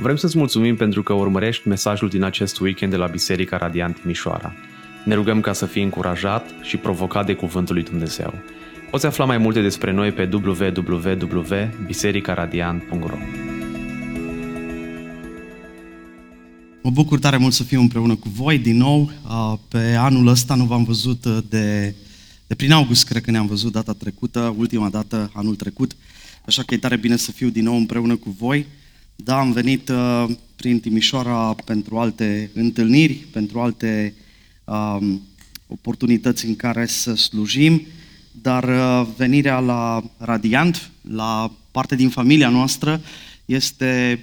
Vrem să-ți mulțumim pentru că urmărești mesajul din acest weekend de la Biserica Radiant Timișoara. Ne rugăm ca să fii încurajat și provocat de Cuvântul lui Dumnezeu. Poți afla mai multe despre noi pe www.bisericaradiant.ro. Mă bucur tare mult să fiu împreună cu voi din nou. Pe anul ăsta nu v-am văzut de prin august, cred că ne-am văzut data trecută, ultima dată anul trecut. Așa că e tare bine să fiu din nou împreună cu voi. Da, am venit prin Timișoara pentru alte întâlniri, pentru alte oportunități în care să slujim, dar venirea la Radiant, la parte din familia noastră, este,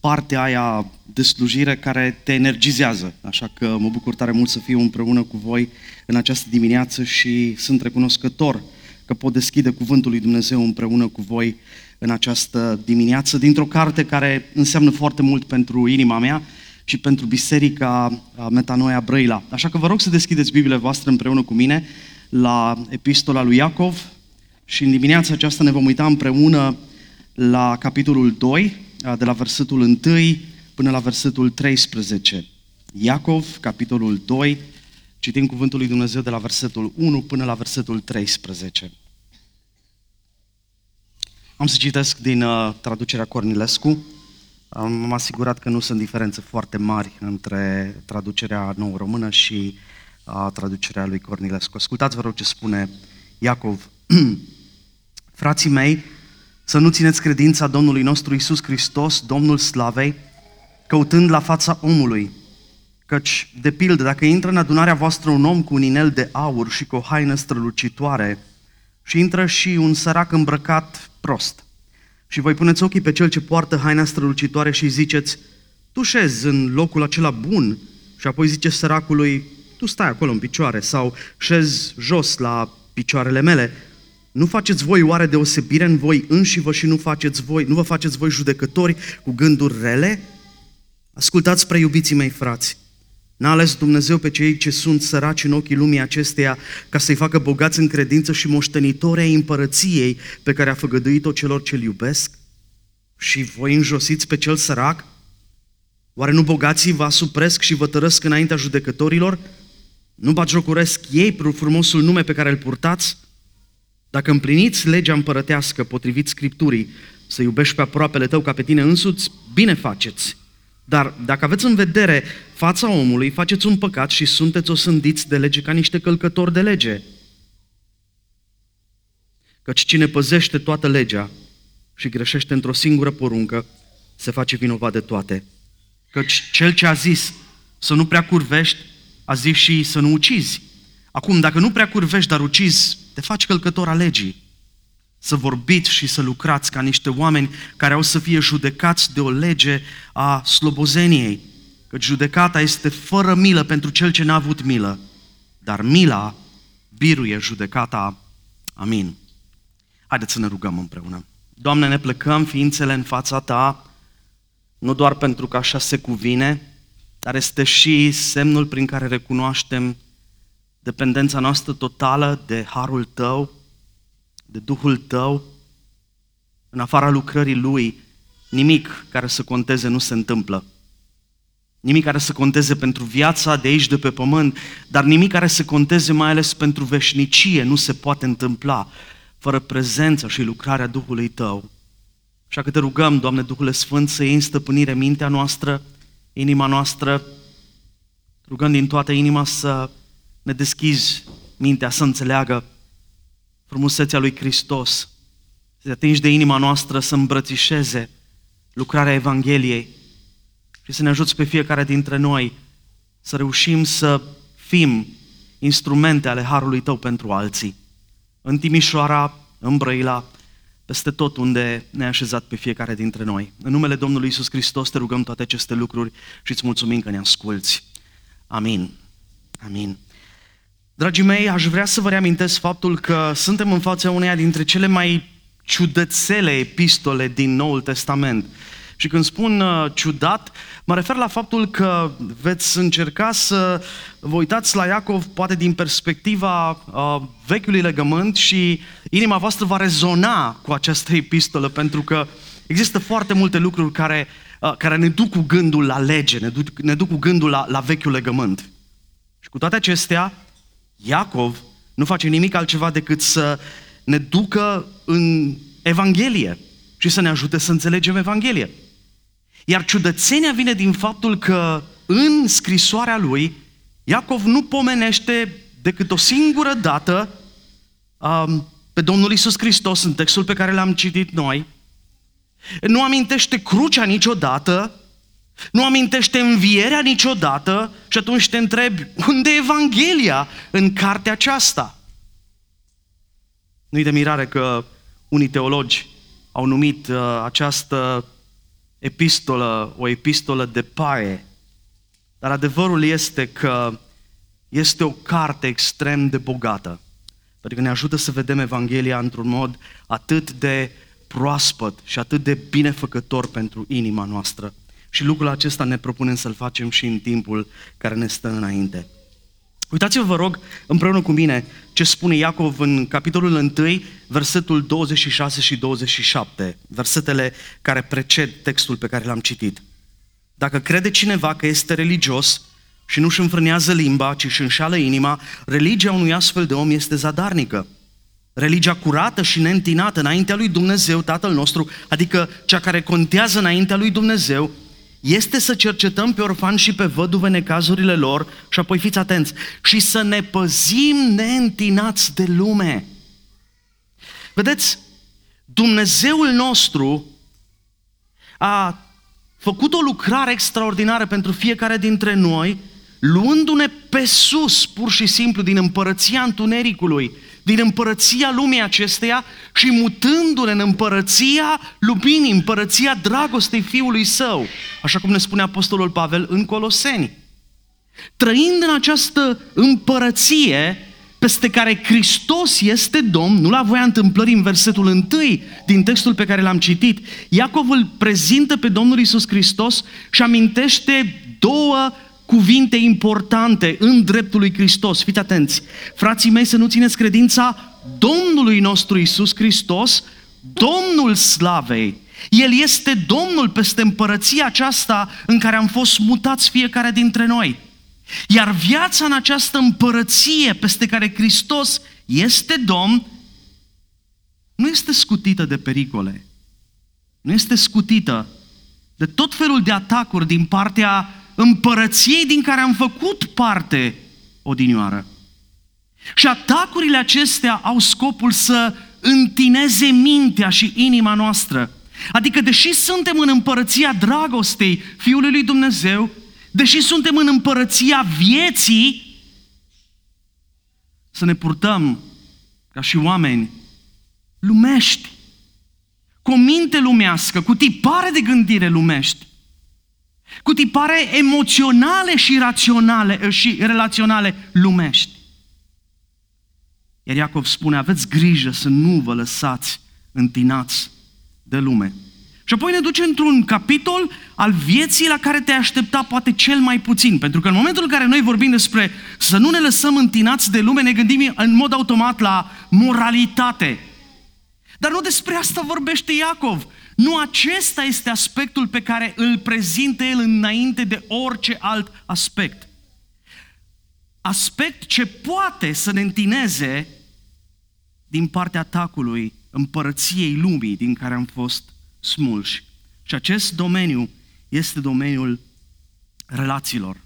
partea aia de slujire care te energizează. Așa că mă bucur tare mult să fiu împreună cu voi în această dimineață și sunt recunoscător că pot deschide Cuvântul lui Dumnezeu împreună cu voi în această dimineață, dintr-o carte care înseamnă foarte mult pentru inima mea și pentru biserica Metanoia Brăila. Așa că vă rog să deschideți Bibliile voastre împreună cu mine la Epistola lui Iacov și în dimineața aceasta ne vom uita împreună la capitolul 2, de la versetul 1 până la versetul 13. Iacov, capitolul 2, citim Cuvântul lui Dumnezeu de la versetul 1 până la versetul 13. Am să citesc din traducerea Cornilescu. M-am asigurat că nu sunt diferențe foarte mari între traducerea nouă română și traducerea lui Cornilescu. Ascultați, vă rog, ce spune Iacov. Frații mei, să nu țineți credința Domnului nostru Iisus Hristos, Domnul Slavei, căutând la fața omului. Căci, de pildă, dacă intră în adunarea voastră un om cu un inel de aur și cu o haină strălucitoare și intră și un sărac îmbrăcat prost, și voi puneți ochii pe cel ce poartă haina strălucitoare și ziceți, tu șezi în locul acela bun, și apoi zice săracului, tu stai acolo în picioare, sau șezi jos la picioarele mele. Nu faceți voi oare deosebire în voi înșivă și nu vă faceți voi judecători cu gânduri rele? Ascultați, prea iubiții mei frați, n-a ales Dumnezeu pe cei ce sunt săraci în ochii lumii acesteia ca să-i facă bogați în credință și moștenitori ai împărăției pe care a făgăduit-o celor ce-l iubesc? Și voi înjosiți pe cel sărac? Oare nu bogații vă asupresc și vă tărăsc înaintea judecătorilor? Nu batjocuresc ei pentru frumosul nume pe care îl purtați? Dacă împliniți legea împărătească potrivit Scripturii, să iubești pe aproapele tău ca pe tine însuți, bine faceți. Dar dacă aveți în vedere fața omului, faceți un păcat și sunteți osândiți de lege ca niște călcători de lege. Căci cine păzește toată legea și greșește într-o singură poruncă, se face vinovat de toate. Căci cel ce a zis să nu prea curvești, a zis și să nu ucizi. Acum, dacă nu prea curvești, dar ucizi, te faci călcător al legii. Să vorbiți și să lucrați ca niște oameni care au să fie judecați de o lege a slobozeniei, căci judecata este fără milă pentru cel ce n-a avut milă, dar mila biruie judecata. Amin. Haideți să ne rugăm împreună. Doamne, ne plecăm ființele în fața Ta, nu doar pentru că așa se cuvine, dar este și semnul prin care recunoaștem dependența noastră totală de harul Tău, de Duhul Tău. În afara lucrării Lui, nimic care să conteze nu se întâmplă. Nimic care să conteze pentru viața de aici, de pe pământ, dar nimic care să conteze mai ales pentru veșnicie nu se poate întâmpla fără prezența și lucrarea Duhului Tău. Așa că te rugăm, Doamne, Duhule Sfânt, să iei în stăpânire mintea noastră, inima noastră. Rugăm din toată inima să ne deschizi mintea, să înțeleagă frumusețea lui Hristos, să te atingi de inima noastră, să îmbrățișeze lucrarea Evangheliei și să ne ajuți pe fiecare dintre noi să reușim să fim instrumente ale harului Tău pentru alții. În Timișoara, în Brăila, peste tot unde ne-ai așezat pe fiecare dintre noi. În numele Domnului Iisus Hristos te rugăm toate aceste lucruri și îți mulțumim că ne asculți. Amin. Amin. Dragii mei, aș vrea să vă reamintesc faptul că suntem în fața uneia dintre cele mai ciudățele epistole din Noul Testament. Și când spun ciudat, mă refer la faptul că veți încerca să vă uitați la Iacov poate din perspectiva vechiului legământ și inima voastră va rezona cu această epistolă, pentru că Există foarte multe lucruri care ne duc cu gândul la lege, ne duc cu gândul la vechiul legământ. Și cu toate acestea, Iacov nu face nimic altceva decât să ne ducă în Evanghelie și să ne ajute să înțelegem Evanghelie. Iar ciudățenia vine din faptul că în scrisoarea lui, Iacov nu pomenește decât o singură dată pe Domnul Iisus Hristos în textul pe care l-am citit noi, nu amintește crucea niciodată, nu amintește învierea niciodată și atunci te întrebi, unde e Evanghelia în cartea aceasta? Nu-i de mirare că unii teologi au numit această epistolă o epistolă de paie, dar adevărul este că este o carte extrem de bogată, pentru că ne ajută să vedem Evanghelia într-un mod atât de proaspăt și atât de binefăcător pentru inima noastră. Și lucrul acesta ne propunem să-l facem și în timpul care ne stă înainte. Uitați-vă, vă rog, împreună cu mine ce spune Iacov în capitolul 1, versetul 26 și 27, versetele care preced textul pe care l-am citit. Dacă crede cineva că este religios și nu-și înfrânează limba, ci își înșală inima, religia unui astfel de om este zadarnică. Religia curată și neîntinată înaintea lui Dumnezeu, Tatăl nostru, adică cea care contează înaintea lui Dumnezeu, este să cercetăm pe orfani și pe văduve necazurile lor, și apoi fiți atenți, și să ne păzim neîntinați de lume. Vedeți, Dumnezeul nostru a făcut o lucrare extraordinară pentru fiecare dintre noi, luându-ne pe sus, pur și simplu, din împărăția întunericului, din împărăția lumii acesteia și mutându-ne în împărăția luminii, împărăția dragostei Fiului Său, așa cum ne spune Apostolul Pavel în Coloseni. Trăind în această împărăție peste care Hristos este Domn, nu la voia întâmplării în versetul 1 din textul pe care l-am citit, Iacov îl prezintă pe Domnul Iisus Hristos și amintește două cuvinte importante în dreptul lui Hristos. Fiți atenți! Frații mei, să nu țineți credința Domnului nostru Iisus Hristos, Domnul Slavei. El este Domnul peste împărăția aceasta în care am fost mutați fiecare dintre noi. Iar viața în această împărăție peste care Hristos este Domn nu este scutită de pericole. Nu este scutită de tot felul de atacuri din partea împărăției din care am făcut parte odinioară. Și atacurile acestea au scopul să întineze mintea și inima noastră. Adică deși suntem în împărăția dragostei Fiului lui Dumnezeu, deși suntem în împărăția vieții, să ne purtăm ca și oameni lumești, cu o minte lumească, cu tipare de gândire lumești, cu tipare emoționale și raționale și relaționale lumești. Iar Iacov spune, aveți grijă să nu vă lăsați întinați de lume. Și apoi ne duce într-un capitol al vieții la care te-ai aștepta poate cel mai puțin. Pentru că în momentul în care noi vorbim despre să nu ne lăsăm întinați de lume, ne gândim în mod automat la moralitate. Dar nu despre asta vorbește Iacov. Nu acesta este aspectul pe care îl prezintă el înainte de orice alt aspect. Aspect ce poate să ne întineze din partea atacului împărăției lumii din care am fost smulși. Și acest domeniu este domeniul relațiilor.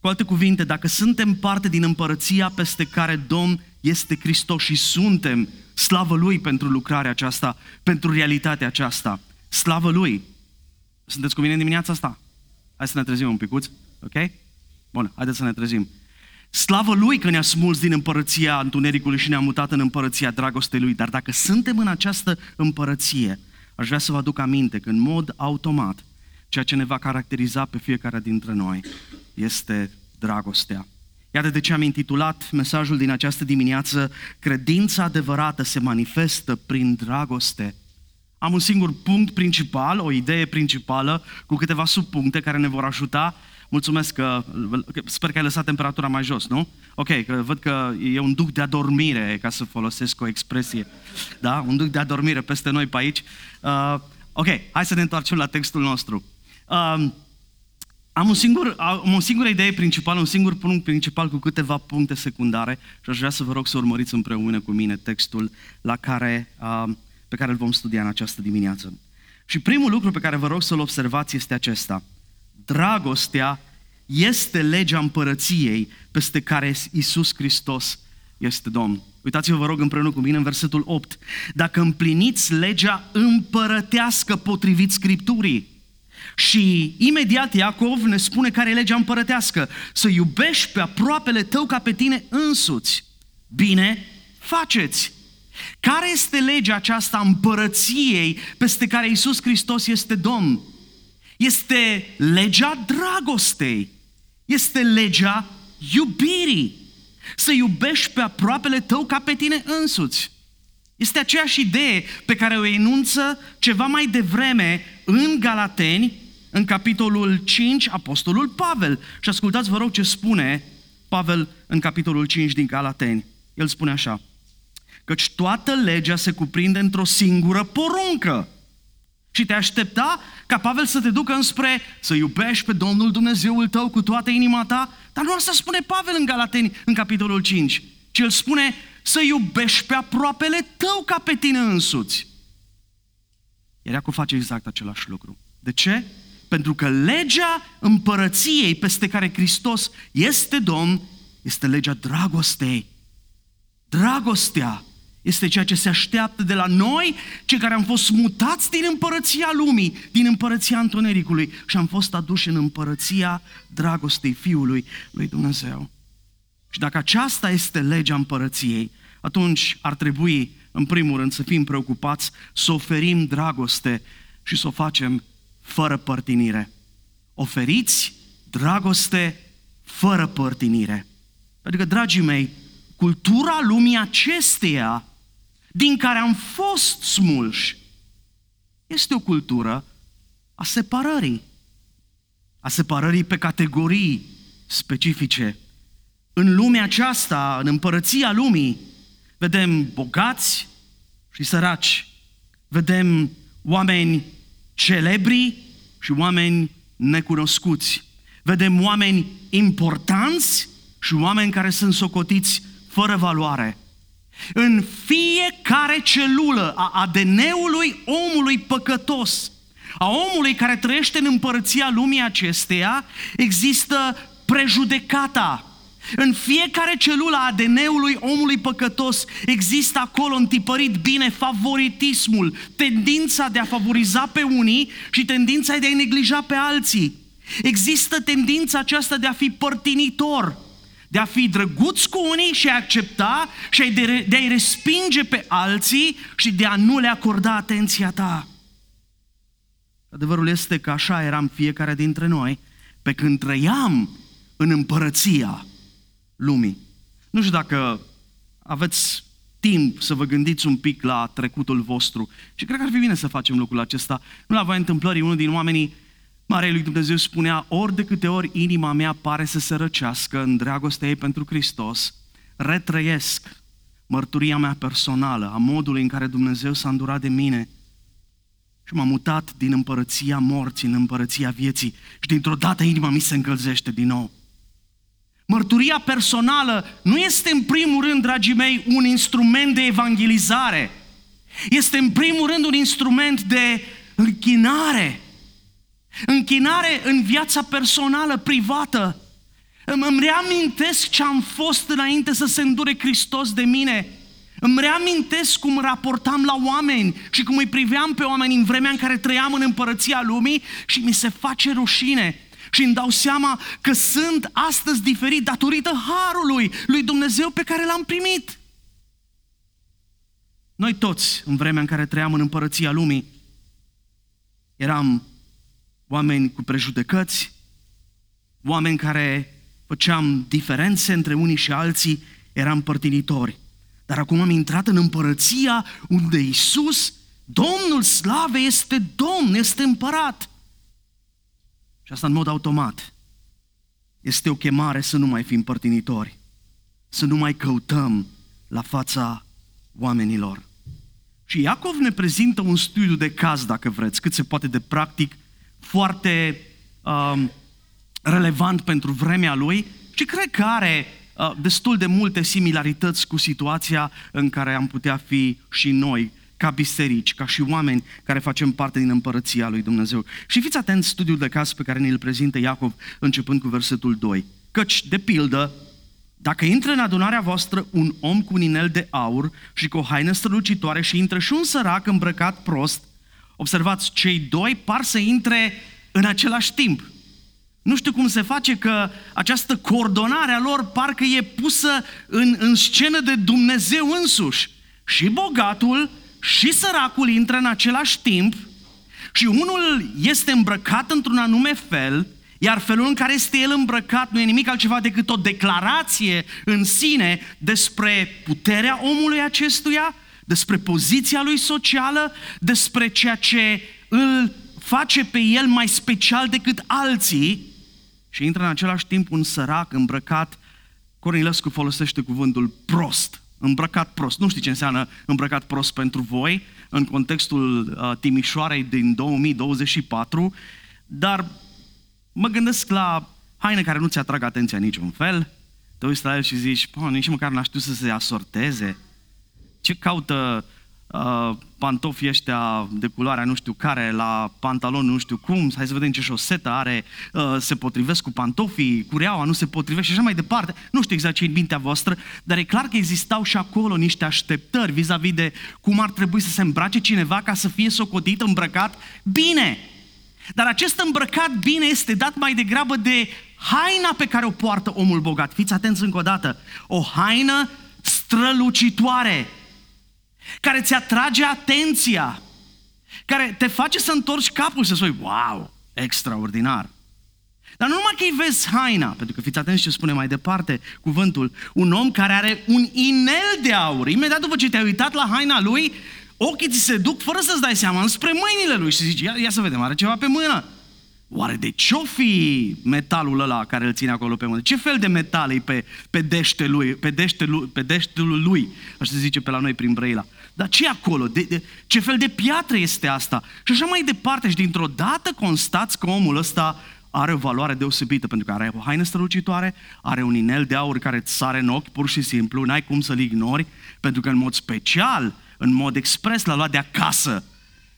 Cu alte cuvinte, dacă suntem parte din împărăția peste care Domn este Hristos și suntem, slavă Lui pentru lucrarea aceasta, pentru realitatea aceasta. Slavă Lui! Sunteți cu mine în dimineața asta? Hai să ne trezim un picuț, ok? Bun, haideți să ne trezim. Slavă Lui că ne-a smuls din împărăția întunericului și ne-a mutat în împărăția dragostei Lui, dar dacă suntem în această împărăție, aș vrea să vă aduc aminte că în mod automat, ceea ce ne va caracteriza pe fiecare dintre noi este dragostea. Iată de ce am intitulat mesajul din această dimineață, credința adevărată se manifestă prin dragoste. Am un singur punct principal, o idee principală, cu câteva subpuncte care ne vor ajuta. Mulțumesc că, sper că ai lăsat temperatura mai jos, nu? Ok, că văd că e un duc de adormire, ca să folosesc o expresie, da? Un duc de adormire peste noi pe aici. Ok, hai să ne întoarcem la textul nostru. Am o singură idee principală, un singur punct principal cu câteva puncte secundare și aș vrea să vă rog să urmăriți împreună cu mine textul pe care îl vom studia în această dimineață. Și primul lucru pe care vă rog să-l observați este acesta. Dragostea este legea împărăției peste care Iisus Hristos este Domn. Uitați-vă, vă rog, împreună cu mine în versetul 8. Dacă împliniți legea împărătească potrivit Scripturii. Și imediat Iacov ne spune care e legea împărătească. Să iubești pe aproapele tău ca pe tine însuți. Bine faceți. Care este legea aceasta împărăției peste care Iisus Hristos este Domn? Este legea dragostei. Este legea iubirii. Să iubești pe aproapele tău ca pe tine însuți. Este aceeași idee pe care o enunță ceva mai devreme în Galateni, în capitolul 5, apostolul Pavel. Și ascultați, vă rog, ce spune Pavel în capitolul 5 din Galateni. El spune așa: căci toată legea se cuprinde într-o singură poruncă. Și te aștepta ca Pavel să te ducă înspre să iubești pe Domnul Dumnezeul tău cu toată inima ta, dar nu asta spune Pavel în Galateni, în capitolul 5, ci el spune să iubești pe aproapele tău ca pe tine însuți. Iar Iacov face exact același lucru. De ce? Pentru că legea împărăției peste care Hristos este Domn este legea dragostei. Dragostea este ceea ce se așteaptă de la noi, cei care am fost mutați din împărăția lumii, din împărăția întunericului și am fost aduși în împărăția dragostei Fiului lui Dumnezeu. Și dacă aceasta este legea împărăției, atunci ar trebui, în primul rând, să fim preocupați, să oferim dragoste și să o facem fără părtinire. Oferiți dragoste fără părtinire. Pentru că, dragii mei, cultura lumii acesteia din care am fost smulși este o cultură a separării. A separării pe categorii specifice. În lumea aceasta, în împărăția lumii, vedem bogați și săraci. Vedem oameni celebri și oameni necunoscuți. Vedem oameni importanți și oameni care sunt socotiți fără valoare. În fiecare celulă a ADN-ului omului păcătos, a omului care trăiește în împărăția lumii acesteia, există prejudecata. În fiecare celulă a ADN-ului omului păcătos există acolo întipărit bine favoritismul, tendința de a favoriza pe unii și tendința de a neglija pe alții. Există tendința aceasta de a fi părtinitor, de a fi drăguț cu unii și a accepta și de a-i respinge pe alții și de a nu le acorda atenția ta. Adevărul este că așa eram fiecare dintre noi pe când trăiam în împărăția lumii. Nu știu dacă aveți timp să vă gândiți un pic la trecutul vostru și cred că ar fi bine să facem lucrul acesta. Nu la voia întâmplării, unul din oamenii Marei lui Dumnezeu spunea: ori de câte ori inima mea pare să se răcească în dragostea ei pentru Hristos, retrăiesc mărturia mea personală a modului în care Dumnezeu s-a îndurat de mine și m-a mutat din împărăția morții în împărăția vieții și dintr-o dată inima mi se încălzește din nou. Mărturia personală nu este în primul rând, dragii mei, un instrument de evangelizare. Este în primul rând un instrument de închinare. Închinare în viața personală, privată. Îmi reamintesc ce am fost înainte să se îndure Hristos de mine. Îmi reamintesc cum raportam la oameni și cum îi priveam pe oameni în vremea în care trăiam în împărăția lumii și mi se face rușine. Și îmi dau seama că sunt astăzi diferit datorită harului lui Dumnezeu pe care l-am primit. Noi toți, în vremea în care trăiam în împărăția lumii, eram oameni cu prejudecăți, oameni care făceam diferențe între unii și alții, eram părtinitori. Dar acum am intrat în împărăția unde Iisus, Domnul Slavei, este Domn, este împărat. Și asta în mod automat este o chemare să nu mai fim părtinitori, să nu mai căutăm la fața oamenilor. Și Iacov ne prezintă un studiu de caz, dacă vreți, cât se poate de practic, foarte relevant pentru vremea lui și cred că are destul de multe similarități cu situația în care am putea fi și noi, ca biserici, ca și oameni care facem parte din împărăția lui Dumnezeu. Și fiți atenți studiul de caz pe care ne-l prezintă Iacov, începând cu versetul 2. Căci, de pildă, dacă intră în adunarea voastră un om cu un inel de aur și cu o haină strălucitoare și intră și un sărac îmbrăcat prost, observați, cei doi par să intre în același timp. Nu știu cum se face că această coordonare a lor parcă e pusă în scenă de Dumnezeu însuși. Și bogatul și săracul intră în același timp și unul este îmbrăcat într-un anume fel, iar felul în care este el îmbrăcat nu e nimic altceva decât o declarație în sine despre puterea omului acestuia, despre poziția lui socială, despre ceea ce îl face pe el mai special decât alții. Și intră în același timp un sărac îmbrăcat, Cornilescu folosește cuvântul prost, îmbrăcat prost. Nu știu ce înseamnă îmbrăcat prost pentru voi în contextul Timișoarei din 2024, dar mă gândesc la haine care nu ți atrag atenția niciun fel, te uiți la el și zici, nici măcar n-a știut să se asorteze. Ce caută pantofii ăștia de culoarea nu știu care, la pantalon nu știu cum, hai să vedem ce șosetă are, se potrivesc cu pantofii, cureaua nu se potrivește și așa mai departe. Nu știu exact ce e în mintea voastră, dar e clar că existau și acolo niște așteptări vis-a-vis de cum ar trebui să se îmbrace cineva ca să fie socotit îmbrăcat bine. Dar acest îmbrăcat bine este dat mai degrabă de haina pe care o poartă omul bogat. Fiți atenți încă o dată, o haină strălucitoare, care ți atrage atenția, care te face să întorci capul și să spui, wow, extraordinar. Dar nu numai că îi vezi haina, pentru că fiți atenți ce spune mai departe cuvântul, un om care are un inel de aur, imediat după ce te-ai uitat la haina lui, ochii ți se duc fără să-ți dai seama înspre mâinile lui și zici, ia să vedem, are ceva pe mână. Oare de ce-o fi metalul ăla care îl ține acolo pe mână? Ce fel de metal e pe deștul lui? Așa se zice pe la noi prin Brăila. Dar ce acolo? Ce fel de piatră este asta? Și așa mai departe. Și dintr-o dată constați că omul ăsta are o valoare deosebită, pentru că are o haină strălucitoare, are un inel de aur care îți sare în ochi, pur și simplu, n-ai cum să-l ignori, pentru că în mod special, în mod expres, l-a luat de acasă,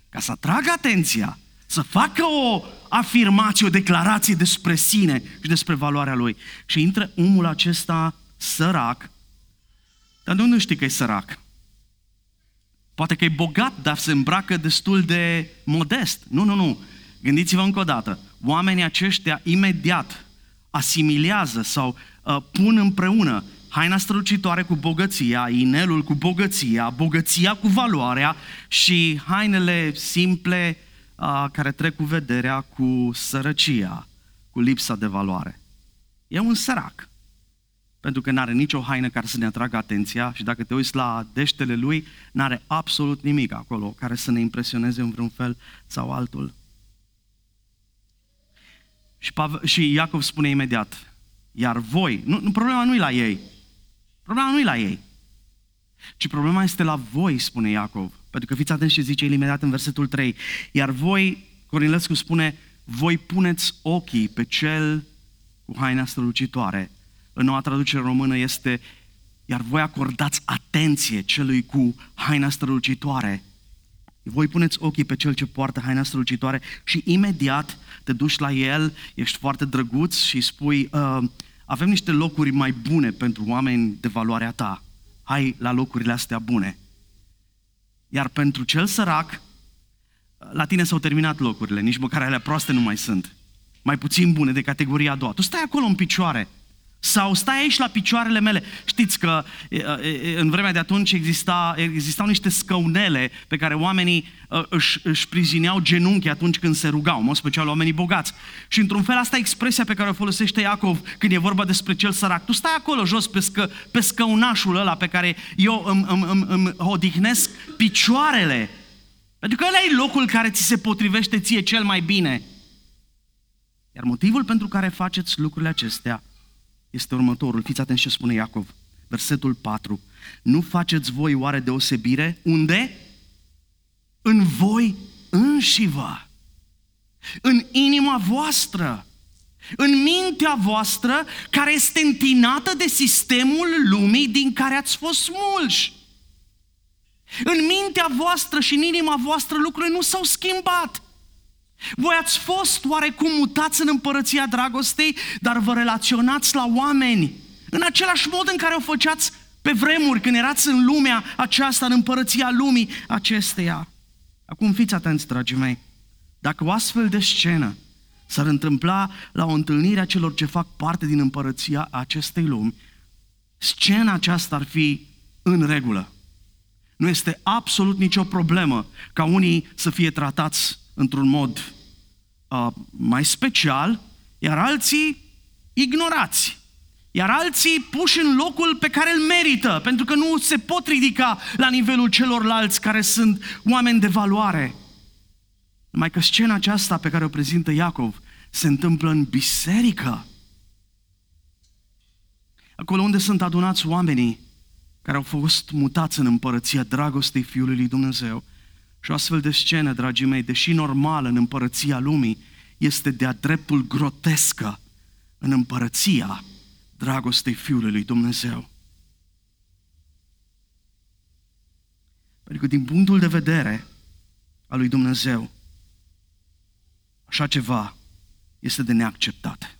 ca să atragă atenția, să facă o afirmație, o declarație despre sine și despre valoarea lui. Și intră omul acesta sărac, dar nu știi că e sărac. Poate că e bogat, dar se îmbracă destul de modest. Nu. Gândiți-vă încă o dată. Oamenii aceștia imediat asimilează sau pun împreună haina strălucitoare cu bogăția, inelul cu bogăția, bogăția cu valoarea și hainele simple care trec cu vederea, cu sărăcia, cu lipsa de valoare. E un sărac, pentru că n-are nicio haină care să ne atragă atenția și dacă te uiți la deștele lui, n-are absolut nimic acolo care să ne impresioneze în vreun fel sau altul. Și Iacov spune imediat, iar voi, problema nu e la ei, problema nu e la ei, ci problema este la voi, spune Iacov. Pentru că fiți atenți ce zice el imediat în versetul 3. Iar voi, Cornilescu spune, voi puneți ochii pe cel cu haina strălucitoare. În noua traducere română este, iar voi acordați atenție celui cu haina strălucitoare. Voi puneți ochii pe cel ce poartă haina strălucitoare și imediat te duci la el, ești foarte drăguț și spui, avem niște locuri mai bune pentru oameni de valoarea ta. Hai la locurile astea bune. Iar pentru cel sărac, la tine s-au terminat locurile, nici măcar alea proaste nu mai sunt. Mai puțin bune de categoria a doua. Tu stai acolo în picioare sau stai aici la picioarele mele. Știți că în vremea de atunci existau niște scăunele pe care oamenii își prizineau genunchii atunci când se rugau, în mod special oamenii bogați. Și într-un fel asta e expresia pe care o folosește Iacov când e vorba despre cel sărac. Tu stai acolo jos pe scăunașul ăla pe care eu îmi odihnesc picioarele. Pentru că ăla e locul care ți se potrivește ție cel mai bine. Iar motivul pentru care faceți lucrurile acestea este următorul, fiți atenți ce spune Iacov, versetul 4. Nu faceți voi oare deosebire? Unde? în voi înșivă, în inima voastră, în mintea voastră care este întinată de sistemul lumii din care ați fost smulși. În mintea voastră și în inima voastră lucrurile nu s-au schimbat. Voi ați fost oarecum mutați în împărăția dragostei, dar vă relaționați la oameni în același mod în care o făceați pe vremuri când erați în lumea aceasta, în împărăția lumii acesteia. Acum fiți atenți, dragii mei, dacă o astfel de scenă s-ar întâmpla la o întâlnire a celor ce fac parte din împărăția acestei lumi, scena aceasta ar fi în regulă. Nu este absolut nicio problemă ca unii să fie tratați într-un mod mai special, iar alții ignorați, iar alții puși în locul pe care îl merită, pentru că nu se pot ridica la nivelul celorlalți care sunt oameni de valoare. Numai că scena aceasta pe care o prezintă Iacov se întâmplă în biserică, acolo unde sunt adunați oamenii care au fost mutați în împărăția dragostei Fiului lui Dumnezeu. Și o astfel de scenă, dragii mei, deși normală în împărăția lumii, este de-a dreptul grotescă în împărăția dragostei Fiului lui Dumnezeu. Pentru că din punctul de vedere al lui Dumnezeu, așa ceva este de neacceptat.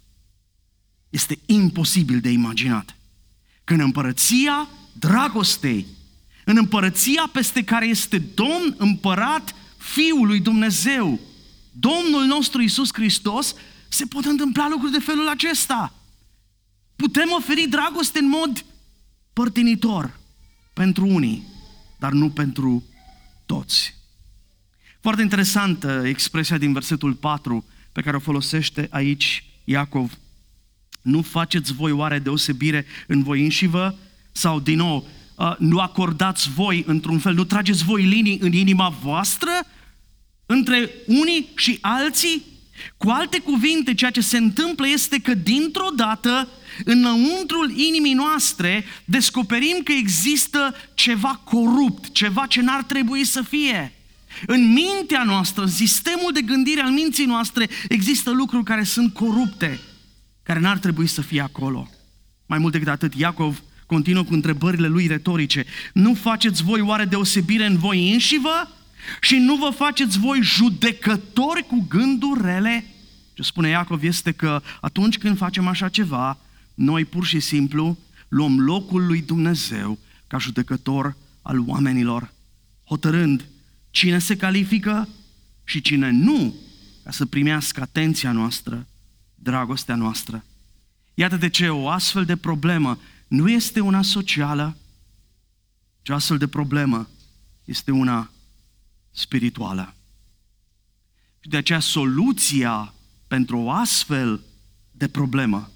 Este imposibil de imaginat. Când împărăția dragostei, în împărăția peste care este Domn, împărat, Fiul lui Dumnezeu, Domnul nostru Iisus Hristos, se pot întâmpla lucruri de felul acesta. Putem oferi dragoste în mod părtinitor pentru unii, dar nu pentru toți. Foarte interesantă expresia din versetul 4 pe care o folosește aici Iacov. Nu faceți voi oare deosebire în voi înșivă? Sau din nou, nu acordați voi într-un fel, nu trageți voi linii în inima voastră între unii și alții? Cu alte cuvinte, ceea ce se întâmplă este că dintr-o dată, înăuntrul inimii noastre, descoperim că există ceva corupt, ceva ce n-ar trebui să fie. În mintea noastră, în sistemul de gândire al minții noastre, există lucruri care sunt corupte, care n-ar trebui să fie acolo. Mai mult decât atât, Iacov continuă cu întrebările lui retorice. Nu faceți voi oare deosebire în voi înșivă? Și nu vă faceți voi judecători cu gânduri rele? Ce spune Iacov este că atunci când facem așa ceva, noi pur și simplu luăm locul lui Dumnezeu ca judecător al oamenilor, hotărând cine se califică și cine nu, ca să primească atenția noastră, dragostea noastră. Iată de ce o astfel de problemă nu este una socială, ci o astfel de problemă este una spirituală. Și de aceea soluția pentru o astfel de problemă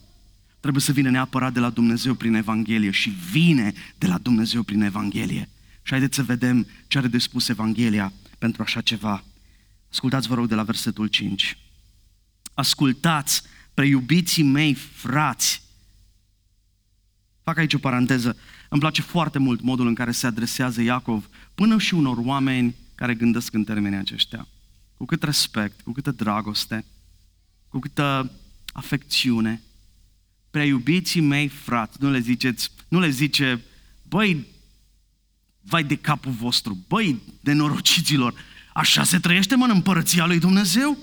trebuie să vină neapărat de la Dumnezeu prin Evanghelie și vine de la Dumnezeu prin Evanghelie. Și haideți să vedem ce are de spus Evanghelia pentru așa ceva. Ascultați, vă rog, de la versetul 5. Ascultați, preiubiții mei frați. Fac aici o paranteză. Îmi place foarte mult modul în care se adresează Iacov până și unor oameni care gândesc în termenii aceștia. Cu cât respect, cu câtă dragoste, cu câtă afecțiune. Preiubiții mei frați. Nu le zice, băi, vai de capul vostru, băi, nenorociților, așa se trăiește, mă, în împărăția lui Dumnezeu?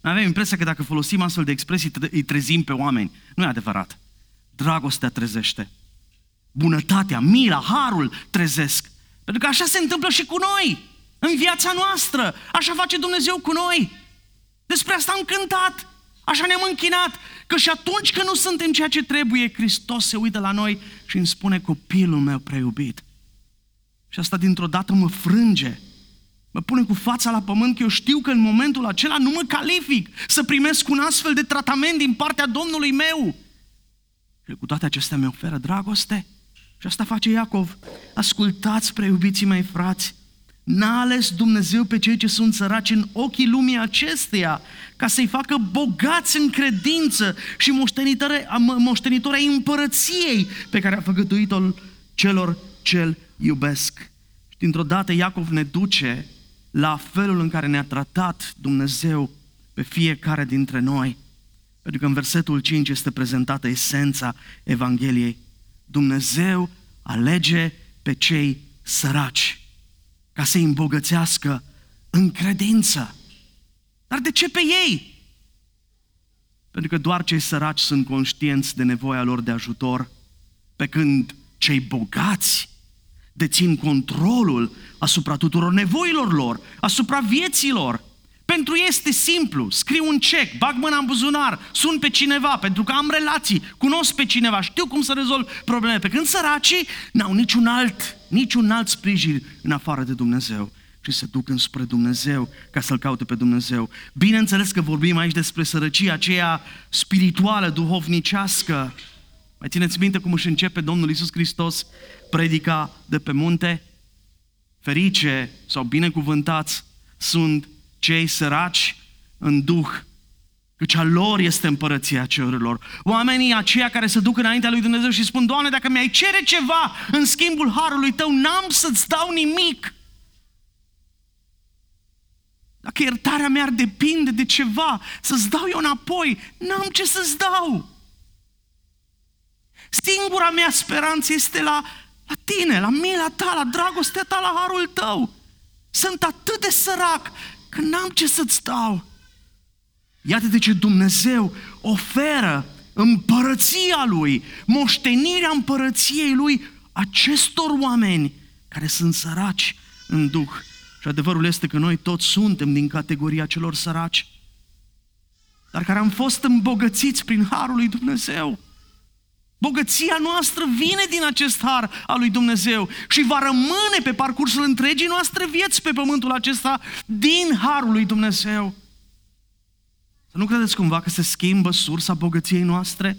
Avem impresia că dacă folosim astfel de expresii, îi trezim pe oameni. Nu e adevărat. Dragostea trezește. Bunătatea, mila, harul trezesc. Pentru că așa se întâmplă și cu noi, în viața noastră. Așa face Dumnezeu cu noi. Despre asta am cântat. Așa ne-am închinat. Că și atunci când nu suntem ceea ce trebuie, Hristos se uită la noi și îmi spune, copilul meu preiubit. Și asta dintr-o dată mă frânge, mă pune cu fața la pământ, că eu știu că în momentul acela nu mă calific să primesc un astfel de tratament din partea Domnului meu. Și cu toate acestea mi oferă dragoste. Și asta face Iacov. Ascultați, preiubiții mei frați, n-a ales Dumnezeu pe cei ce sunt săraci în ochii lumii acesteia, ca să-i facă bogați în credință și moștenitori ai împărăției pe care a făgăduit-o celor ce-l iubesc. Și dintr-o dată Iacov ne duce la felul în care ne-a tratat Dumnezeu pe fiecare dintre noi. Pentru că în versetul 5 este prezentată esența Evangheliei. Dumnezeu alege pe cei săraci ca să-i îmbogățească în credință. Dar de ce pe ei? Pentru că doar cei săraci sunt conștienți de nevoia lor de ajutor, pe când cei bogați dețin controlul asupra tuturor nevoilor lor, asupra vieților. Pentru ei este simplu, scriu un cec, bag mâna în buzunar, sun pe cineva, pentru că am relații, cunosc pe cineva, știu cum să rezolv probleme. Pe când săracii n-au niciun alt sprijin în afară de Dumnezeu. Și se duc înspre Dumnezeu ca să-L caute pe Dumnezeu. Bineînțeles că vorbim aici despre sărăcia aceea spirituală, duhovnicească. Mai țineți minte cum își începe Domnul Iisus Hristos predica de pe munte? Ferice sau binecuvântați sunt cei săraci în duh, căci a lor este împărăția cerurilor. Oamenii aceia care se duc înaintea lui Dumnezeu și spun: Doamne, dacă mi-ai cere ceva în schimbul harului Tău, n-am să-ți dau nimic. Dacă iertarea mea ar depinde de ceva, să-ți dau eu înapoi, n-am ce să-ți dau. Singura mea speranță este la Tine, la mila Ta, la dragostea Ta, la harul Tău. Sunt atât de sărac că n-am ce să-ți dau. Iată de ce Dumnezeu oferă împărăția Lui, moștenirea împărăției Lui acestor oameni care sunt săraci în duh. Și adevărul este că noi toți suntem din categoria celor săraci, dar care am fost îmbogățiți prin harul lui Dumnezeu. Bogăția noastră vine din acest har al lui Dumnezeu și va rămâne pe parcursul întregii noastre vieți pe pământul acesta din harul lui Dumnezeu. Să nu credeți cumva că se schimbă sursa bogăției noastre?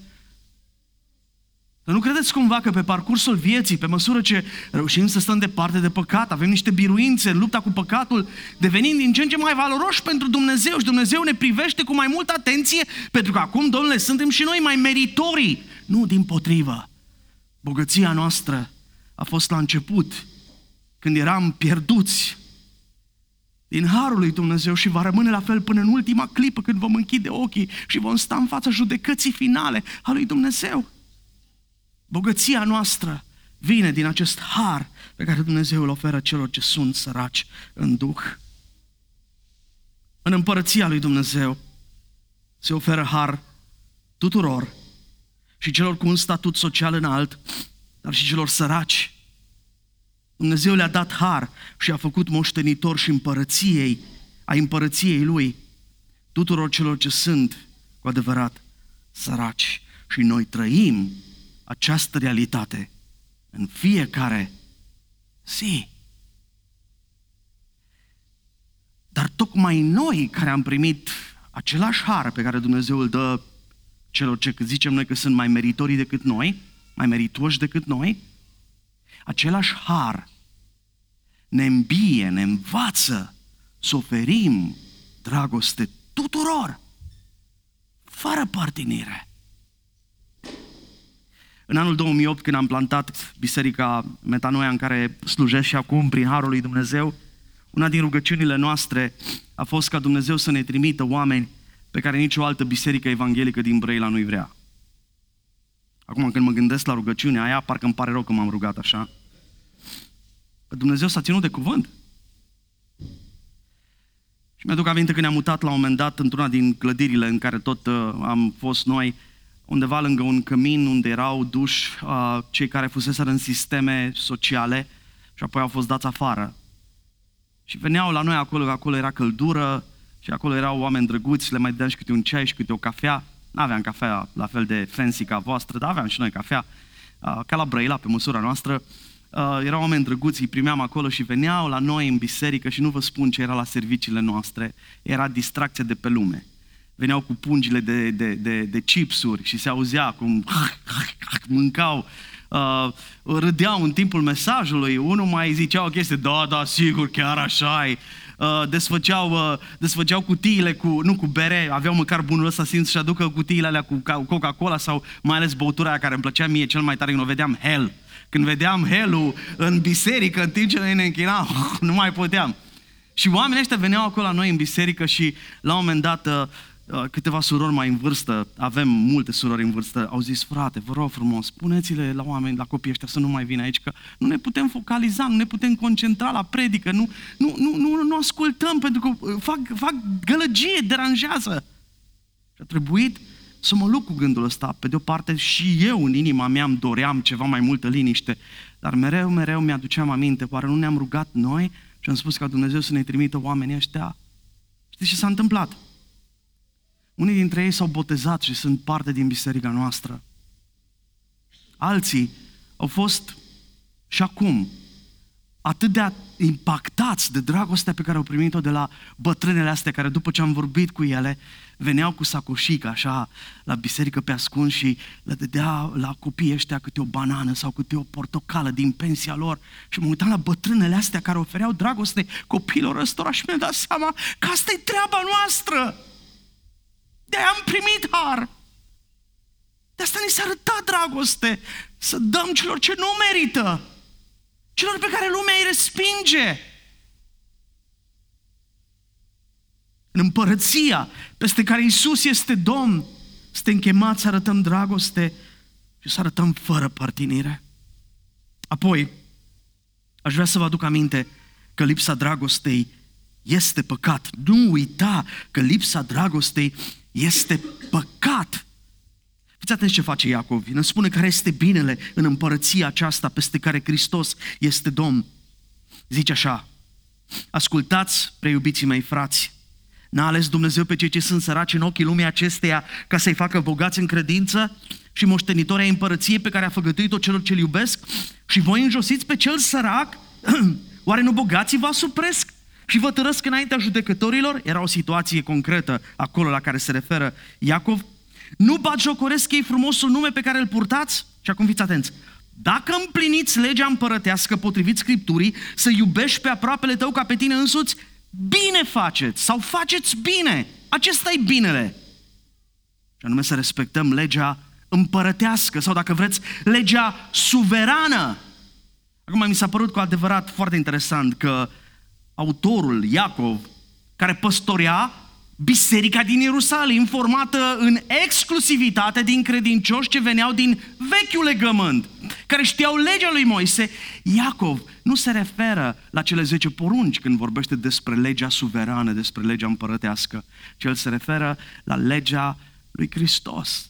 Să nu credeți cumva că pe parcursul vieții, pe măsură ce reușim să stăm departe de păcat, avem niște biruințe în lupta cu păcatul, devenind din ce în ce mai valoroși pentru Dumnezeu și Dumnezeu ne privește cu mai multă atenție, pentru că acum, Domnule, suntem și noi mai meritorii. Nu, dimpotrivă. Bogăția noastră a fost la început, când eram pierduți din harul lui Dumnezeu și va rămâne la fel până în ultima clipă când vom închide ochii și vom sta în fața judecății finale a lui Dumnezeu. Bogăția noastră vine din acest har pe care Dumnezeu îl oferă celor ce sunt săraci în duh. În împărăția lui Dumnezeu se oferă har tuturor, și celor cu un statut social înalt, dar și celor săraci. Dumnezeu le-a dat har și a făcut moștenitor și împărăției Lui tuturor celor ce sunt cu adevărat săraci. Și noi trăim această realitate în fiecare zi. Dar tocmai noi care am primit același har pe care Dumnezeu îl dă celor ce zicem noi că sunt mai meritorii decât noi, mai meritoși decât noi, același har ne îmbie, ne învață să oferim dragoste tuturor, fără părtinire. În anul 2008, când am plantat Biserica Metanoia, în care slujesc și acum prin harul lui Dumnezeu, una din rugăciunile noastre a fost ca Dumnezeu să ne trimită oameni pe care nicio altă biserică evanghelică din Brăila nu-i vrea. Acum când mă gândesc la rugăciunea aia, parcă îmi pare rău că m-am rugat așa. Dumnezeu s-a ținut de cuvânt. Și mi-aduc aminte că ne-am mutat la un moment dat într-una din clădirile în care tot am fost noi, undeva lângă un cămin unde erau duși cei care fuseseră în sisteme sociale și apoi au fost dați afară. Și veneau la noi acolo era căldură, și acolo erau oameni drăguți, le mai dădeam și câte un ceai și câte o cafea. N-aveam cafea la fel de fancy ca voastră, dar aveam și noi cafea, ca la Brăila, pe măsura noastră. Erau oameni drăguți, îi primeam acolo și veneau la noi în biserică și nu vă spun ce era la serviciile noastre, era distracție de pe lume. Veneau cu pungile de chipsuri și se auzea cum mâncau, râdeau în timpul mesajului, unul mai zicea o chestie, da, sigur, chiar așa-i. Desfăceau cutiile cu bere, aveau măcar bunul ăsta simț și aducă cutiile alea cu Coca-Cola sau mai ales băutura aia care îmi plăcea mie cel mai tare când o vedeam, Hell. Când vedeam Hell-ul în biserică, în timp ce noi ne închinam, nu mai puteam. Și oamenii ăștia veneau acolo la noi în biserică și la un moment dat câteva surori mai în vârstă, avem multe surori în vârstă, au zis, frate, vă rog frumos, spuneți-le la oameni, la copiii ăștia să nu mai vină aici, că nu ne putem focaliza, nu ne putem concentra la predică, nu ascultăm, pentru că fac gălăgie, deranjează. Și a trebuit să mă lupt cu gândul ăsta. Pe de o parte și eu în inima mea îmi doream ceva mai multă liniște, dar mereu mi-aduceam aminte, oare nu ne-am rugat noi și am spus ca Dumnezeu să ne trimită oamenii ăștia? Știți ce s-a întâmplat? Unii dintre ei s-au botezat și sunt parte din biserica noastră. Alții au fost și acum atât de impactați de dragostea pe care au primit-o de la bătrânele astea, care după ce am vorbit cu ele, veneau cu sacoșica așa la biserică pe ascuns și le dădea la copiii ăștia câte o banană sau câte o portocală din pensia lor. Și mă uitam la bătrânele astea care ofereau dragoste copiilor ăstora și mi-am dat seama că asta e treaba noastră. De-aia am primit har. De asta ni s-a arătat dragoste. Să dăm celor ce nu merită. Celor pe care lumea îi respinge. În împărăția peste care Iisus este Domn, suntem chemați să arătăm dragoste și să arătăm fără părtinire. Apoi, aș vrea să vă aduc aminte că lipsa dragostei este păcat. Nu uita că lipsa dragostei este păcat. Fiți atenți ce face Iacov. Ne spune care este binele în împărăția aceasta peste care Hristos este Domn. Zice așa: ascultați, preiubiții mei frați, n-a ales Dumnezeu pe cei ce sunt săraci în ochii lumii acesteia ca să-i facă bogați în credință și moștenitori ai împărăției pe care a făgăduit-o celor ce-L iubesc? Și voi înjosiți pe cel sărac? Oare nu bogații vă asupresc și vă tărăsc înaintea judecătorilor? Era o situație concretă acolo la care se referă Iacov. Nu batjocoresc ei frumosul nume pe care îl purtați? Și acum fiți atenți. Dacă împliniți legea împărătească potrivit Scripturii, să iubești pe aproapele tău ca pe tine însuți, bine faceți sau faceți bine. Acesta e binele. Și anume să respectăm legea împărătească sau, dacă vreți, legea suverană. Acum mi s-a părut cu adevărat foarte interesant că autorul Iacov, care păstorea biserica din Ierusalim, formată în exclusivitate din credincioși ce veneau din vechiul legământ, care știau legea lui Moise, Iacov nu se referă la cele 10 porunci când vorbește despre legea suverană, despre legea împărătească, ci el se referă la legea lui Hristos.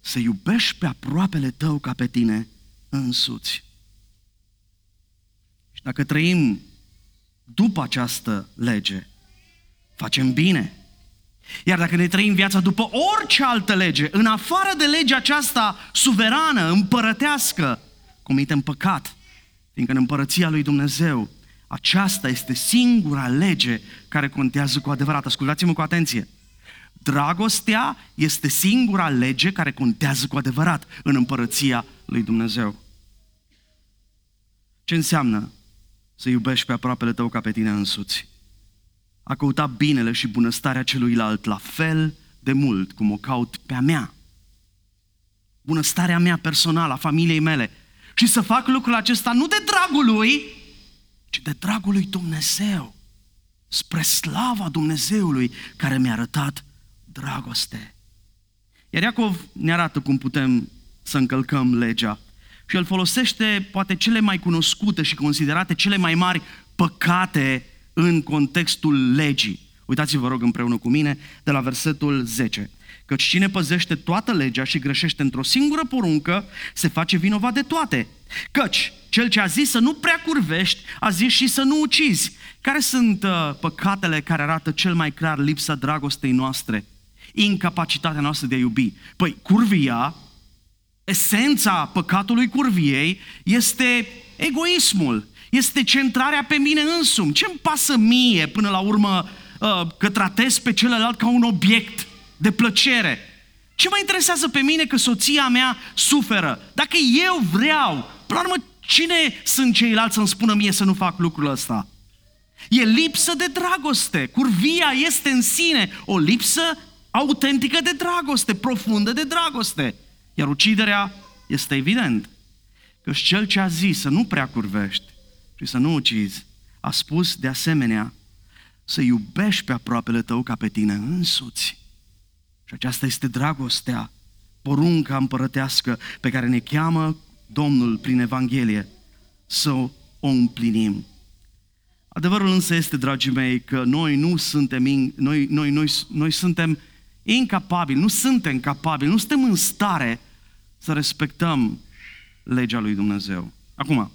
Să iubești pe aproapele tău ca pe tine însuți. Și dacă trăim după această lege, facem bine. Iar dacă ne trăim viața după orice altă lege, în afară de legea aceasta suverană, împărătească, comitem păcat, fiindcă în împărăția lui Dumnezeu, aceasta este singura lege care contează cu adevărat. Ascultați-mă cu atenție. Dragostea este singura lege care contează cu adevărat în împărăția lui Dumnezeu. Ce înseamnă să iubești pe aproapele tău ca pe tine însuți? A căuta binele și bunăstarea celuilalt la fel de mult cum o caut pe a mea. Bunăstarea mea personală, a familiei mele. Și să fac lucrul acesta nu de dragul lui, ci de dragul lui Dumnezeu. Spre slava Dumnezeului care mi-a arătat dragoste. Iar Iacov ne arată cum putem să încălcăm legea. Și el folosește poate cele mai cunoscute și considerate cele mai mari păcate în contextul legii. Uitați-vă, rog, împreună cu mine, de la versetul 10. Căci cine păzește toată legea și greșește într-o singură poruncă, se face vinovat de toate. Căci cel ce a zis să nu prea curvești, a zis și să nu ucizi. Care sunt păcatele care arată cel mai clar lipsa dragostei noastre? Incapacitatea noastră de a iubi. Păi, curvia, esența păcatului curviei este egoismul. Este centrarea pe mine însumi. Ce-mi pasă mie până la urmă că tratez pe celălalt ca un obiect de plăcere? Ce mă interesează pe mine că soția mea suferă? Dacă eu vreau, până la urmă, cine sunt ceilalți să-mi spună mie să nu fac lucrul ăsta? E lipsă de dragoste. Curvia este în sine o lipsă autentică de dragoste, profundă de dragoste. Iar uciderea este evident. Căci cel ce a zis să nu prea curvești și să nu ucizi, a spus de asemenea să iubești pe aproapele tău ca pe tine însuți. Și aceasta este dragostea, porunca împărătească pe care ne cheamă Domnul prin Evanghelie să o împlinim. Adevărul însă este, dragii mei, că noi suntem incapabili, nu suntem în stare să respectăm legea lui Dumnezeu. Acum,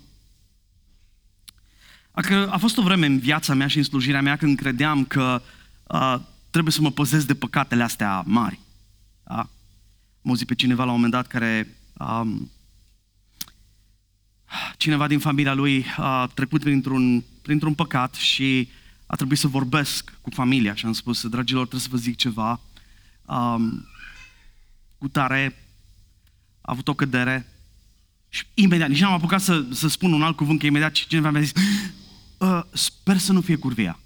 a fost o vreme în viața mea și în slujirea mea când credeam că trebuie să mă păzesc de păcatele astea mari. Da? M-a zis pe cineva la un moment dat care... cineva din familia lui a trecut printr-un păcat și a trebuit să vorbesc cu familia și am spus: dragilor, trebuie să vă zic ceva. Cu tare a avut o cădere și imediat, nici n-am apucat să spun un alt cuvânt, că imediat cineva mi-a zis: sper să nu fie curvia.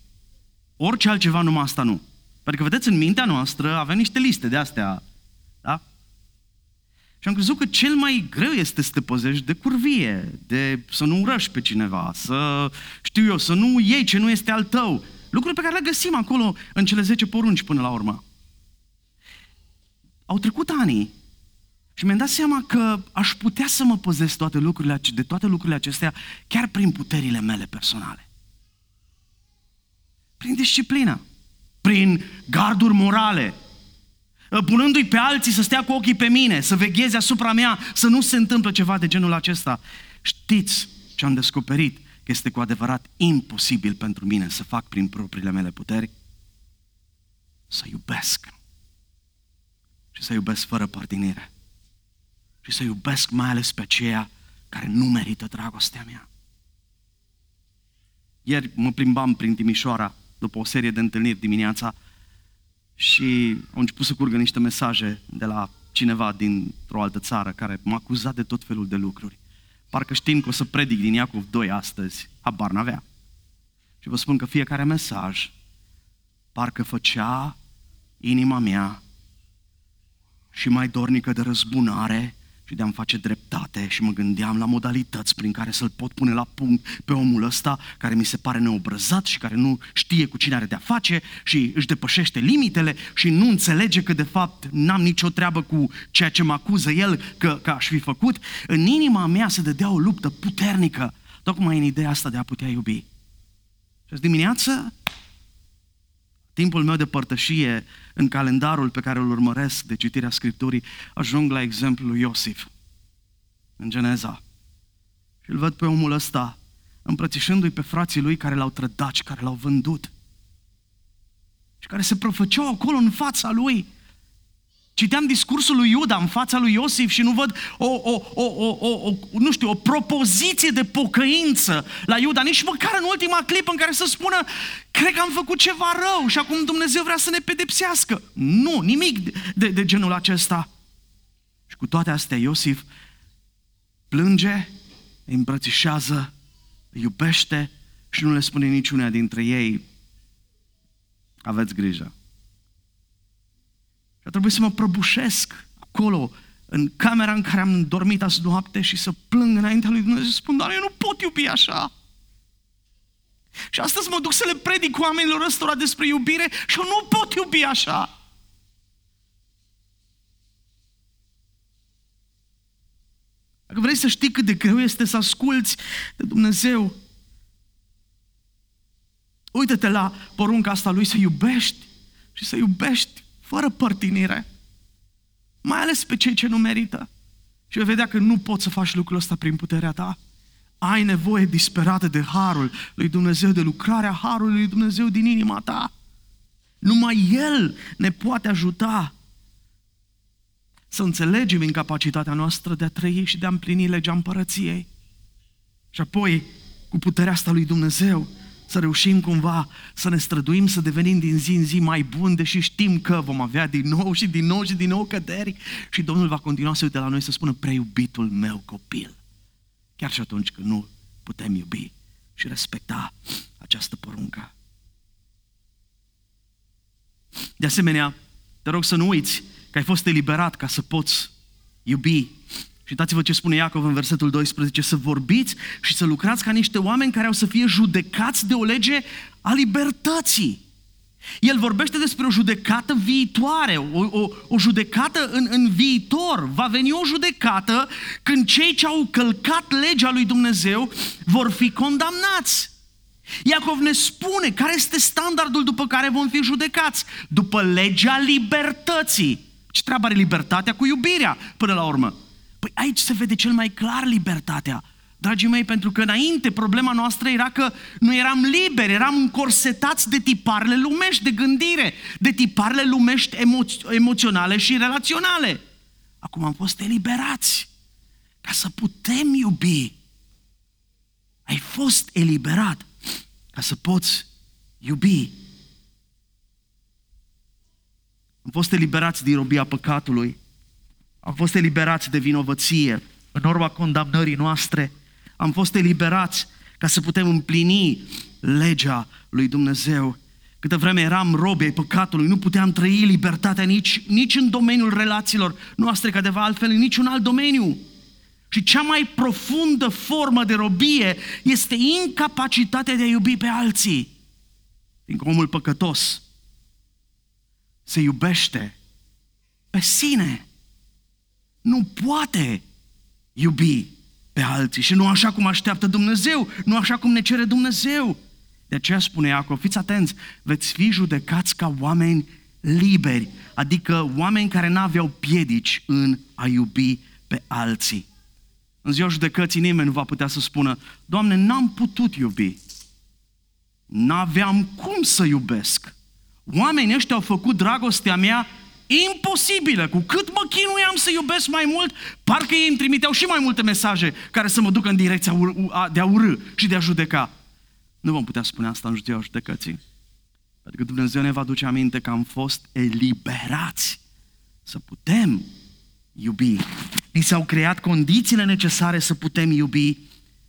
Orice altceva, numai asta nu. Pentru că, vedeți, în mintea noastră avem niște liste de astea, da? Și am crezut că cel mai greu este să te păzești de curvie, de să nu urăști pe cineva, să nu iei ce nu este al tău. Lucruri pe care le găsim acolo în cele 10 porunci până la urmă. Au trecut ani și mi-am dat seama că aș putea să mă păzesc de toate lucrurile acestea chiar prin puterile mele personale. Prin disciplină, prin garduri morale, punându-i pe alții să stea cu ochii pe mine, să vegheze asupra mea, să nu se întâmple ceva de genul acesta. Știți ce am descoperit? Că este cu adevărat imposibil pentru mine să fac prin propriile mele puteri, să iubesc. Și să iubesc fără părtinire. Și să iubesc mai ales pe aceia care nu merită dragostea mea. Ieri mă plimbam prin Timișoara după o serie de întâlniri dimineața și au început să curgă niște mesaje de la cineva dintr-o altă țară care m-a acuzat de tot felul de lucruri. Parcă știm că o să predic din Iacov 2 astăzi, habar n-avea. Și vă spun că fiecare mesaj parcă făcea inima mea și mai dornică de răzbunare și de a-mi face dreptate și mă gândeam la modalități prin care să-l pot pune la punct pe omul ăsta care mi se pare neobrăzat și care nu știe cu cine are de-a face și își depășește limitele și nu înțelege că de fapt n-am nicio treabă cu ceea ce mă acuză el că aș fi făcut. În inima mea se dădea o luptă puternică, tocmai în ideea asta de a putea iubi. Și azi dimineață, timpul meu de părtășie în calendarul pe care îl urmăresc de citirea Scripturii, ajung la exemplul lui Iosif în Geneza. Și îl văd pe omul ăsta îmbrățișându-i pe frații lui care l-au trădat și care l-au vândut și care se prăfăceau acolo în fața lui. Citeam discursul lui Iuda în fața lui Iosif și nu văd o propoziție de pocăință la Iuda, nici măcar în ultima clipă în care să spună: cred că am făcut ceva rău și acum Dumnezeu vrea să ne pedepsească. Nu, nimic de genul acesta. Și cu toate astea Iosif plânge, îi îmbrățișează, îi iubește și nu le spune niciunea dintre ei: aveți grijă. A trebuit să mă prăbușesc acolo, în camera în care am dormit azi noapte și să plâng înaintea lui Dumnezeu și spun: dar eu nu pot iubi așa. Și astăzi mă duc să le predic cu oamenilor ăstora despre iubire și eu nu pot iubi așa. Dacă vrei să știi cât de greu este să asculți de Dumnezeu, uită-te la porunca asta lui să iubești și să iubești fără părtinire, mai ales pe cei ce nu merită. Și vei vedea că nu poți să faci lucrul ăsta prin puterea ta. Ai nevoie disperată de harul lui Dumnezeu, de lucrarea harului lui Dumnezeu din inima ta. Numai El ne poate ajuta să înțelegem incapacitatea noastră de a trăi și de a împlini legea împărăției. Și apoi, cu puterea asta lui Dumnezeu, să reușim cumva să ne străduim să devenim din zi în zi mai buni, deși știm că vom avea din nou căderi și Domnul va continua să uite la noi să spună: preiubitul meu copil. Chiar și atunci când nu putem iubi și respecta această poruncă. De asemenea, te rog să nu uiți că ai fost eliberat ca să poți iubi Și uitați-vă ce spune Iacov în versetul 12, să vorbiți și să lucrați ca niște oameni care au să fie judecați de o lege a libertății. El vorbește despre o judecată viitoare, o judecată în viitor. Va veni o judecată când cei ce au călcat legea lui Dumnezeu vor fi condamnați. Iacov ne spune care este standardul după care vom fi judecați, după legea libertății. Ce treabă are libertatea cu iubirea până la urmă? Păi aici se vede cel mai clar libertatea, dragii mei, pentru că înainte problema noastră era că nu eram liberi, eram încorsetați de tiparele lumești de gândire, de tiparele lumești emoționale și relaționale. Acum am fost eliberați ca să putem iubi. Ai fost eliberat ca să poți iubi. Am fost eliberați din robia păcatului, am fost eliberați de vinovăție în urma condamnării noastre, am fost eliberați ca să putem împlini legea lui Dumnezeu. Câtă vreme eram robi ai păcatului, nu puteam trăi libertatea nici în domeniul relațiilor noastre, ca de altfel în niciun alt domeniu. Și cea mai profundă formă de robie este incapacitatea de a iubi pe alții. Fiindcă omul păcătos se iubește pe sine. Nu poate iubi pe alții și nu așa cum așteaptă Dumnezeu, nu așa cum ne cere Dumnezeu. De aceea spune Iacov, fiți atenți, veți fi judecați ca oameni liberi, adică oameni care n-aveau piedici în a iubi pe alții. În ziua judecății nimeni nu va putea să spună, Doamne, n-am putut iubi, n-aveam cum să iubesc. Oamenii ăștia au făcut dragostea mea imposibilă, cu cât mă chinuiam să iubesc mai mult, parcă ei îmi trimiteau și mai multe mesaje care să mă ducă în direcția de a urâ și de a judeca. Nu vom putea spune asta în ziua judecății. Pentru că Dumnezeu ne va duce aminte că am fost eliberați să putem iubi. Ni s-au creat condițiile necesare să putem iubi.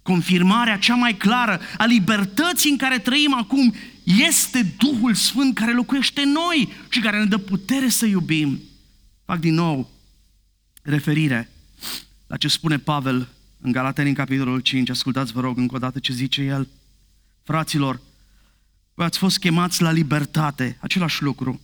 Confirmarea cea mai clară a libertății în care trăim acum este Duhul Sfânt care locuiește în noi și care ne dă putere să iubim. Fac din nou referire la ce spune Pavel în Galateni, în capitolul 5. Ascultați, vă rog, încă o dată ce zice el. Fraților, voi ați fost chemați la libertate, același lucru.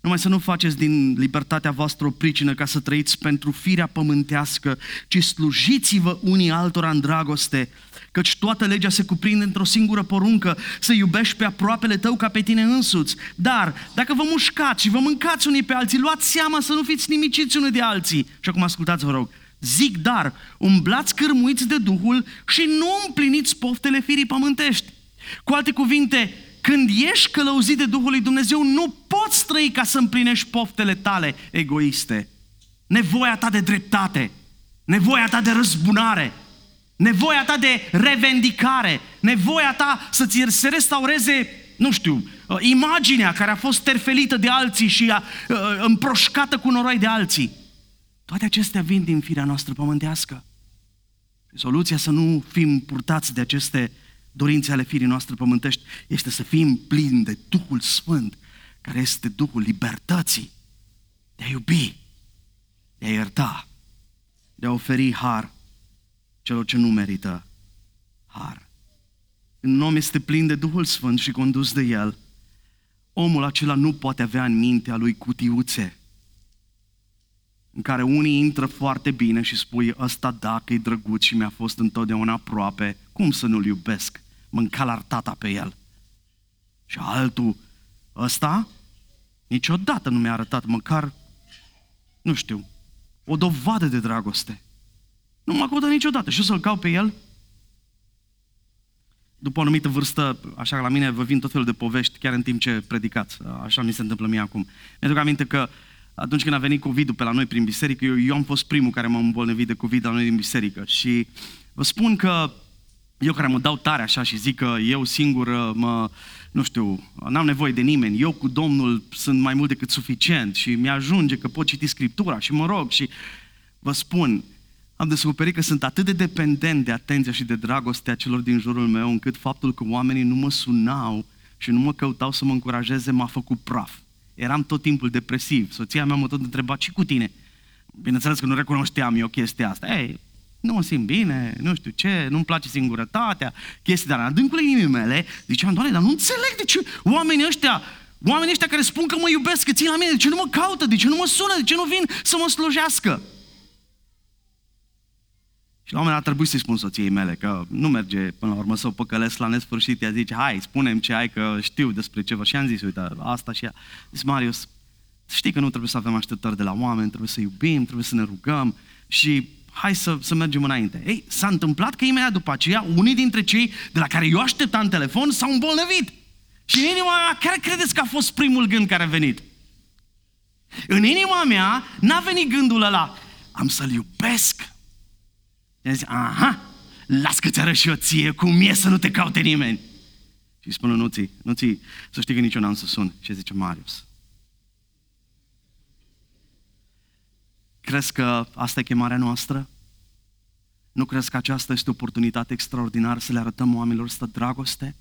Numai să nu faceți din libertatea voastră o pricină ca să trăiți pentru firea pământească, ci slujiți-vă unii altora în dragoste, căci toată legea se cuprinde într-o singură poruncă, să iubești pe aproapele tău ca pe tine însuți. Dar dacă vă mușcați și vă mâncați unii pe alții, luați seama să nu fiți nimiciți unii de alții. Și acum ascultați, vă rog, zic dar, umblați cârmuiți de Duhul și nu împliniți poftele firii pământești. Cu alte cuvinte, când ești călăuzit de Duhul lui Dumnezeu, nu poți trăi ca să împlinești poftele tale egoiste. Nevoia ta de dreptate, nevoia ta de răzbunare, nevoia ta de revendicare, nevoia ta să-ți se restaureze, nu știu, imaginea care a fost terfelită de alții și împroșcată cu noroi de alții. Toate acestea vin din firea noastră pământească. Soluția să nu fim purtați de aceste dorințe ale firii noastre pământești este să fim plini de Duhul Sfânt, care este Duhul libertății, de a iubi, de a ierta, de a oferi har celor ce nu merită har. Când un om este plin de Duhul Sfânt și condus de El, omul acela nu poate avea în mintea lui cutiuțe în care unii intră foarte bine și spui, ăsta dacă-i drăguț și mi-a fost întotdeauna aproape, cum să nu-l iubesc? Mă încalar tata pe el. Și altul, ăsta niciodată nu mi-a arătat măcar, nu știu, o dovadă de dragoste. Nu mă acordă niciodată și o să-l caut pe el. După o anumită vârstă, așa că la mine vă vin tot felul de povești, chiar în timp ce predicați. Așa mi se întâmplă mie acum. Mi-aduc aminte că atunci când a venit COVID-ul pe la noi prin biserică, eu am fost primul care m-am îmbolnăvit de COVID la noi din biserică. Și vă spun că eu care mă dau tare așa și zic că eu singur n-am nevoie de nimeni, eu cu Domnul sunt mai mult decât suficient și mi-ajunge că pot citi Scriptura și mă rog și vă spun, am descoperit că sunt atât de dependent de atenția și de dragostea celor din jurul meu, încât faptul că oamenii nu mă sunau și nu mă căutau să mă încurajeze m-a făcut praf. Eram tot timpul depresiv, soția mea mă tot întreba, ce cu tine? Bineînțeles că nu recunoșteam eu chestia asta. Ei, nu mă simt bine, nu știu ce, nu-mi place singurătatea, chestii de-alea. În adâncul inimii mele ziceam, Doamne, dar nu înțeleg de ce oamenii ăștia care spun că mă iubesc, că țin la mine, de ce nu mă caută, de ce nu mă sună, de ce nu vin să mă slujească? Și la un moment dat a trebuit să-i spun soției mele că nu merge până la urmă să o păcălesc la nesfârșit. Ea zice, hai, spune-mi ce ai că știu despre ceva. Și am zis, uite, asta și ea. Zice, Marius, știi că nu trebuie să avem așteptări de la oameni, trebuie să iubim, trebuie să ne rugăm și hai să mergem înainte. Ei, s-a întâmplat că imediat după aceea, unii dintre cei de la care eu așteptam telefon s-au îmbolnăvit. Și în inima mea, care credeți că a fost primul gând care a venit? În inima mea n-a venit gândul ăla, am să-l iubesc. I-am zis, aha, las că-ți arăt și eu ție cum e să nu te caute nimeni. Și spune, nu ții, să știi că nici eu n-am să sun. Și zice, Marius, crezi că asta e chemarea noastră? Nu crezi că aceasta este o oportunitate extraordinară să le arătăm oamenilor să dragoste?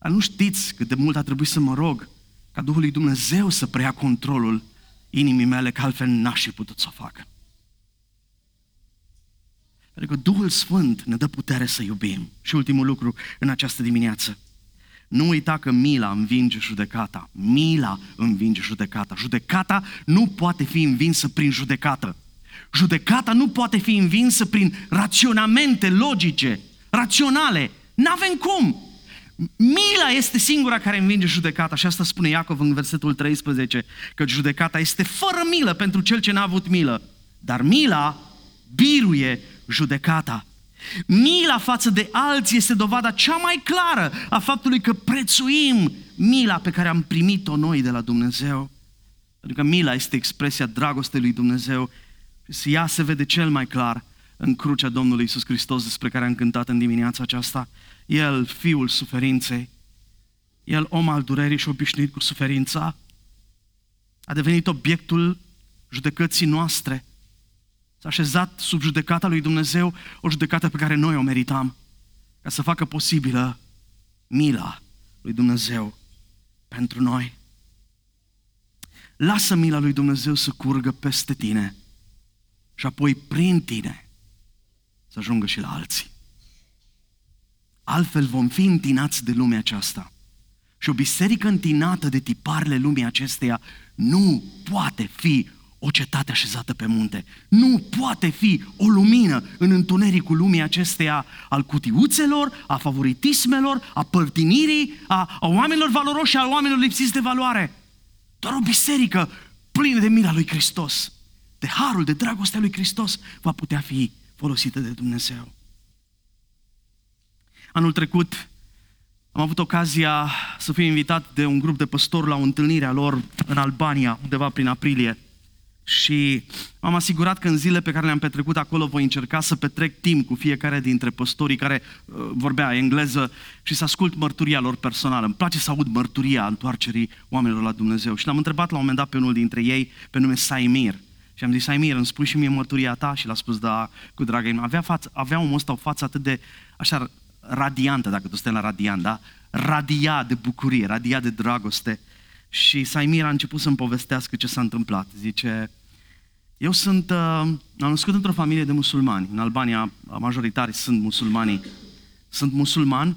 Dar nu știți cât de mult a trebuit să mă rog ca Duhul lui Dumnezeu să preia controlul inimii mele, că altfel n-aș fi putut să o fac. Adică Duhul Sfânt ne dă putere să iubim. Și ultimul lucru în această dimineață. Nu uita că mila învinge judecata. Mila învinge judecata. Judecata nu poate fi învinsă prin judecată. Judecata nu poate fi învinsă prin raționamente logice, raționale. N-avem cum. Mila este singura care învinge judecata. Și asta spune Iacov în versetul 13, că judecata este fără milă pentru cel ce n-a avut milă. Dar mila biruie judecata. Mila față de alții este dovada cea mai clară a faptului că prețuim mila pe care am primit-o noi de la Dumnezeu. Pentru că mila este expresia dragostei lui Dumnezeu. Și ea se vede cel mai clar în crucea Domnului Iisus Hristos, despre care am cântat în dimineața aceasta. El, fiul suferinței, el, om al durerii și obișnuit cu suferința, a devenit obiectul judecății noastre. S-a așezat sub judecata lui Dumnezeu, o judecată pe care noi o meritam, ca să facă posibilă mila lui Dumnezeu pentru noi. Lasă mila lui Dumnezeu să curgă peste tine și apoi prin tine să ajungă și la alții. Altfel vom fi întinați de lumea aceasta. Și o biserică întinată de tiparele lumii acesteia nu poate fi o cetate așezată pe munte. Nu poate fi o lumină în întunericul lumii acesteia, al cutiuțelor, a favoritismelor, a părtinirii, a oamenilor valoroși și a oamenilor lipsiți de valoare. Doar o biserică plină de mila lui Hristos, de harul, de dragostea lui Hristos, va putea fi folosită de Dumnezeu. Anul trecut am avut ocazia să fiu invitat de un grup de păstori la o întâlnire a lor în Albania, undeva prin aprilie. Și m-am asigurat că în zilele pe care le-am petrecut acolo voi încerca să petrec timp cu fiecare dintre păstorii care vorbea engleză și să ascult mărturia lor personală. Îmi place să aud mărturia întoarcerii oamenilor la Dumnezeu. Și l-am întrebat la un moment dat pe unul dintre ei, pe nume Saimir. Și am zis, Saimir, îmi spui și mie mărturia ta? Și l-a spus, da, cu dragă inimă. Avea omul ăsta o față atât de așa radiantă, dacă tu stai la Radiant, da? Radia de bucurie, radia de dragoste. Și Saimir a început să-mi povestească ce s-a întâmplat. Zice, eu am născut într-o familie de musulmani. În Albania, majoritari sunt musulmani. Sunt musulman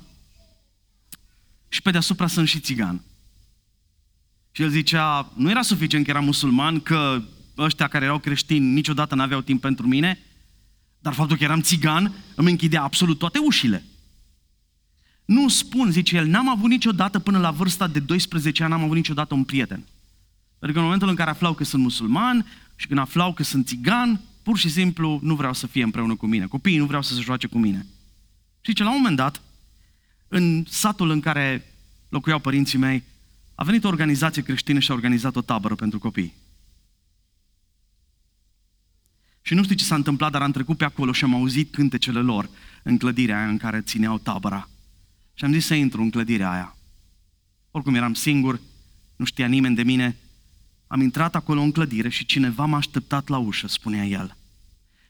și pe deasupra sunt și țigan. Și el zicea, nu era suficient că era musulman, că ăștia care erau creștini niciodată n-aveau timp pentru mine, dar faptul că eram țigan îmi închidea absolut toate ușile. Nu spun, zice el, n-am avut niciodată până la vârsta de 12 ani, n-am avut niciodată un prieten. Pentru că în momentul în care aflau că sunt musulman și când aflau că sunt țigan, pur și simplu nu vreau să fie împreună cu mine. Copiii nu vreau să se joace cu mine. Și zice, la un moment dat, în satul în care locuiau părinții mei, a venit o organizație creștină și a organizat o tabără pentru copii. Și nu știu ce s-a întâmplat, dar am trecut pe acolo și am auzit cântecele lor în clădirea aia în care țineau tabăra. Și am zis să intru în clădirea aia. Oricum eram singur, nu știa nimeni de mine. Am intrat acolo în clădire și cineva m-a așteptat la ușă, spunea el.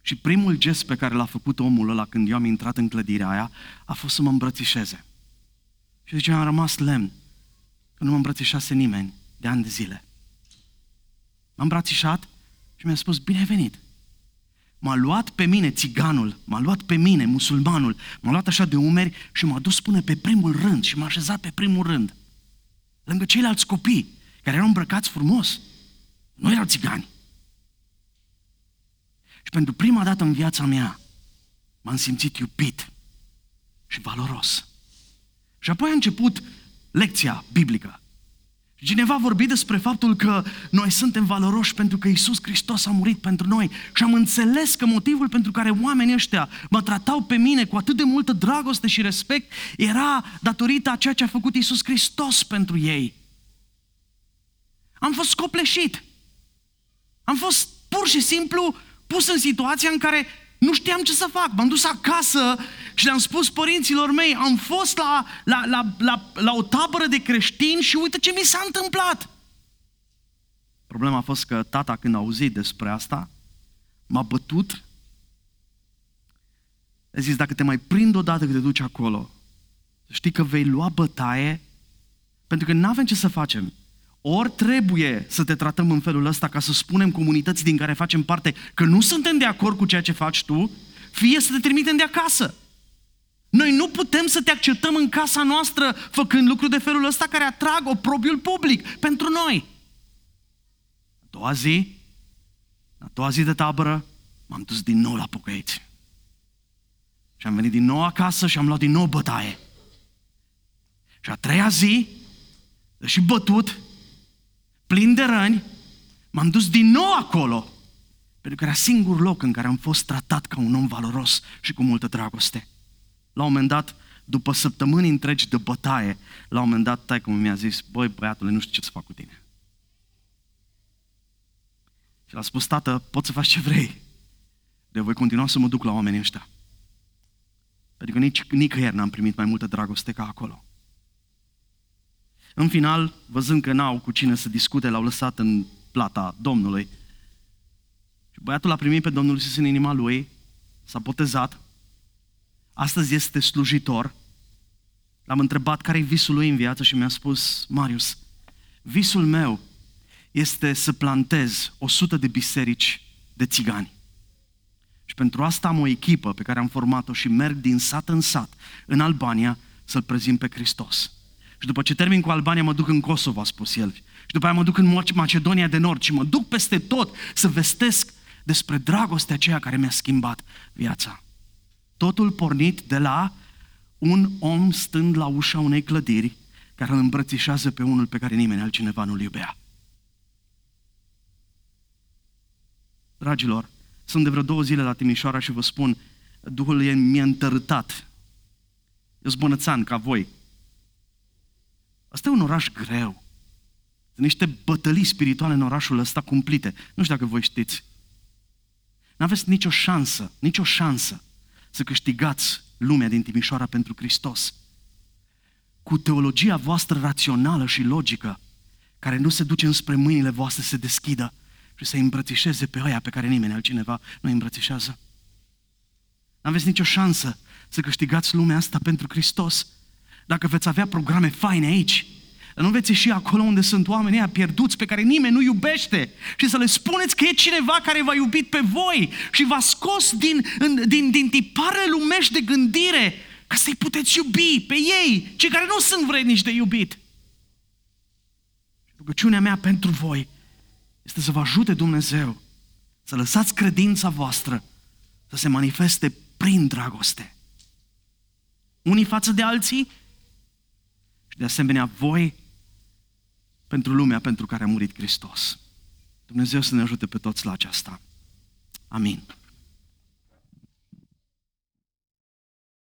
Și primul gest pe care l-a făcut omul ăla când eu am intrat în clădirea aia a fost să mă îmbrățișeze. Și zice, am rămas lemn, că nu mă îmbrățișase nimeni de ani de zile. M-am îmbrățișat și mi-a spus, bine ai venit. M-a luat pe mine țiganul, m-a luat pe mine musulmanul, m-a luat așa de umeri și m-a dus până pe primul rând și m-a așezat pe primul rând. Lângă ceilalți copii care erau îmbrăcați frumos, nu erau țigani. Și pentru prima dată în viața mea m-am simțit iubit și valoros. Și apoi a început lecția biblică. Cineva a vorbit despre faptul că noi suntem valoroși pentru că Iisus Hristos a murit pentru noi și am înțeles că motivul pentru care oamenii ăștia mă tratau pe mine cu atât de multă dragoste și respect era datorită a ceea ce a făcut Iisus Hristos pentru ei. Am fost copleșit. Am fost pur și simplu pus în situația în care nu știam ce să fac. M-am dus acasă și le-am spus părinților mei, am fost la o tabără de creștini și uite ce mi s-a întâmplat. Problema a fost că tata, când a auzit despre asta, m-a bătut. A zis, dacă te mai prind odată că te duci acolo, știi că vei lua bătaie, pentru că n-avem ce să facem. Ori trebuie să te tratăm în felul ăsta ca să spunem comunității din care facem parte că nu suntem de acord cu ceea ce faci tu, fie să te trimitem de acasă. Noi nu putem să te acceptăm în casa noastră făcând lucruri de felul ăsta care atrag oprobiul public pentru noi. A doua zi de tabără, m-am dus din nou la pocăiți. Și am venit din nou acasă și am luat din nou bătaie. Și a treia zi, deși bătut, plin de răni, m-am dus din nou acolo, pentru că era singurul loc în care am fost tratat ca un om valoros și cu multă dragoste. La un moment dat, după săptămâni întregi de bătaie, la un moment dat taică mi-a zis, băi băiatule, nu știu ce să fac cu tine. Și l-a spus, tată, poți să faci ce vrei, de voi continua să mă duc la oamenii ăștia. Pentru că nicăieri n-am primit mai multă dragoste ca acolo. În final, văzând că n-au cu cine să discute, l-au lăsat în plata Domnului. Și băiatul l-a primit pe Domnul Iisus în inima lui, s-a botezat, astăzi este slujitor. L-am întrebat care-i visul lui în viață și mi-a spus, Marius, visul meu este să plantez 100 de biserici de țigani. Și pentru asta am o echipă pe care am format-o și merg din sat în sat, în Albania, să-L prezint pe Hristos. Și după ce termin cu Albania, mă duc în Kosovo, a spus el. Și după aia mă duc în Macedonia de Nord și mă duc peste tot să vestesc despre dragostea aceea care mi-a schimbat viața. Totul pornit de la un om stând la ușa unei clădiri care îl îmbrățișează pe unul pe care nimeni altcineva nu-l iubea. Dragilor, sunt de vreo 2 zile la Timișoara și vă spun, Duhul mi-a întărâtat. Eu sunt bănățan ca voi. Asta e un oraș greu. Sunt niște bătălii spirituale în orașul ăsta cumplite. Nu știu dacă voi știți. N-aveți nicio șansă să câștigați lumea din Timișoara pentru Hristos. Cu teologia voastră rațională și logică, care nu se duce înspre mâinile voastre să se deschidă și să îmbrățișeze pe aia pe care nimeni altcineva nu îmbrățișează. N-aveți nicio șansă să câștigați lumea asta pentru Hristos. Dacă veți avea programe faine aici, nu veți ieși acolo unde sunt oamenii aia pierduți pe care nimeni nu iubește și să le spuneți că e cineva care v-a iubit pe voi și v-a scos din tiparele lumești de gândire ca să-i puteți iubi pe ei, cei care nu sunt vrednici de iubit. Rugăciunea mea pentru voi este să vă ajute Dumnezeu să lăsați credința voastră să se manifeste prin dragoste. Unii față de alții, de asemenea voi pentru lumea pentru care a murit Hristos. Dumnezeu să ne ajute pe toți la aceasta. Amin.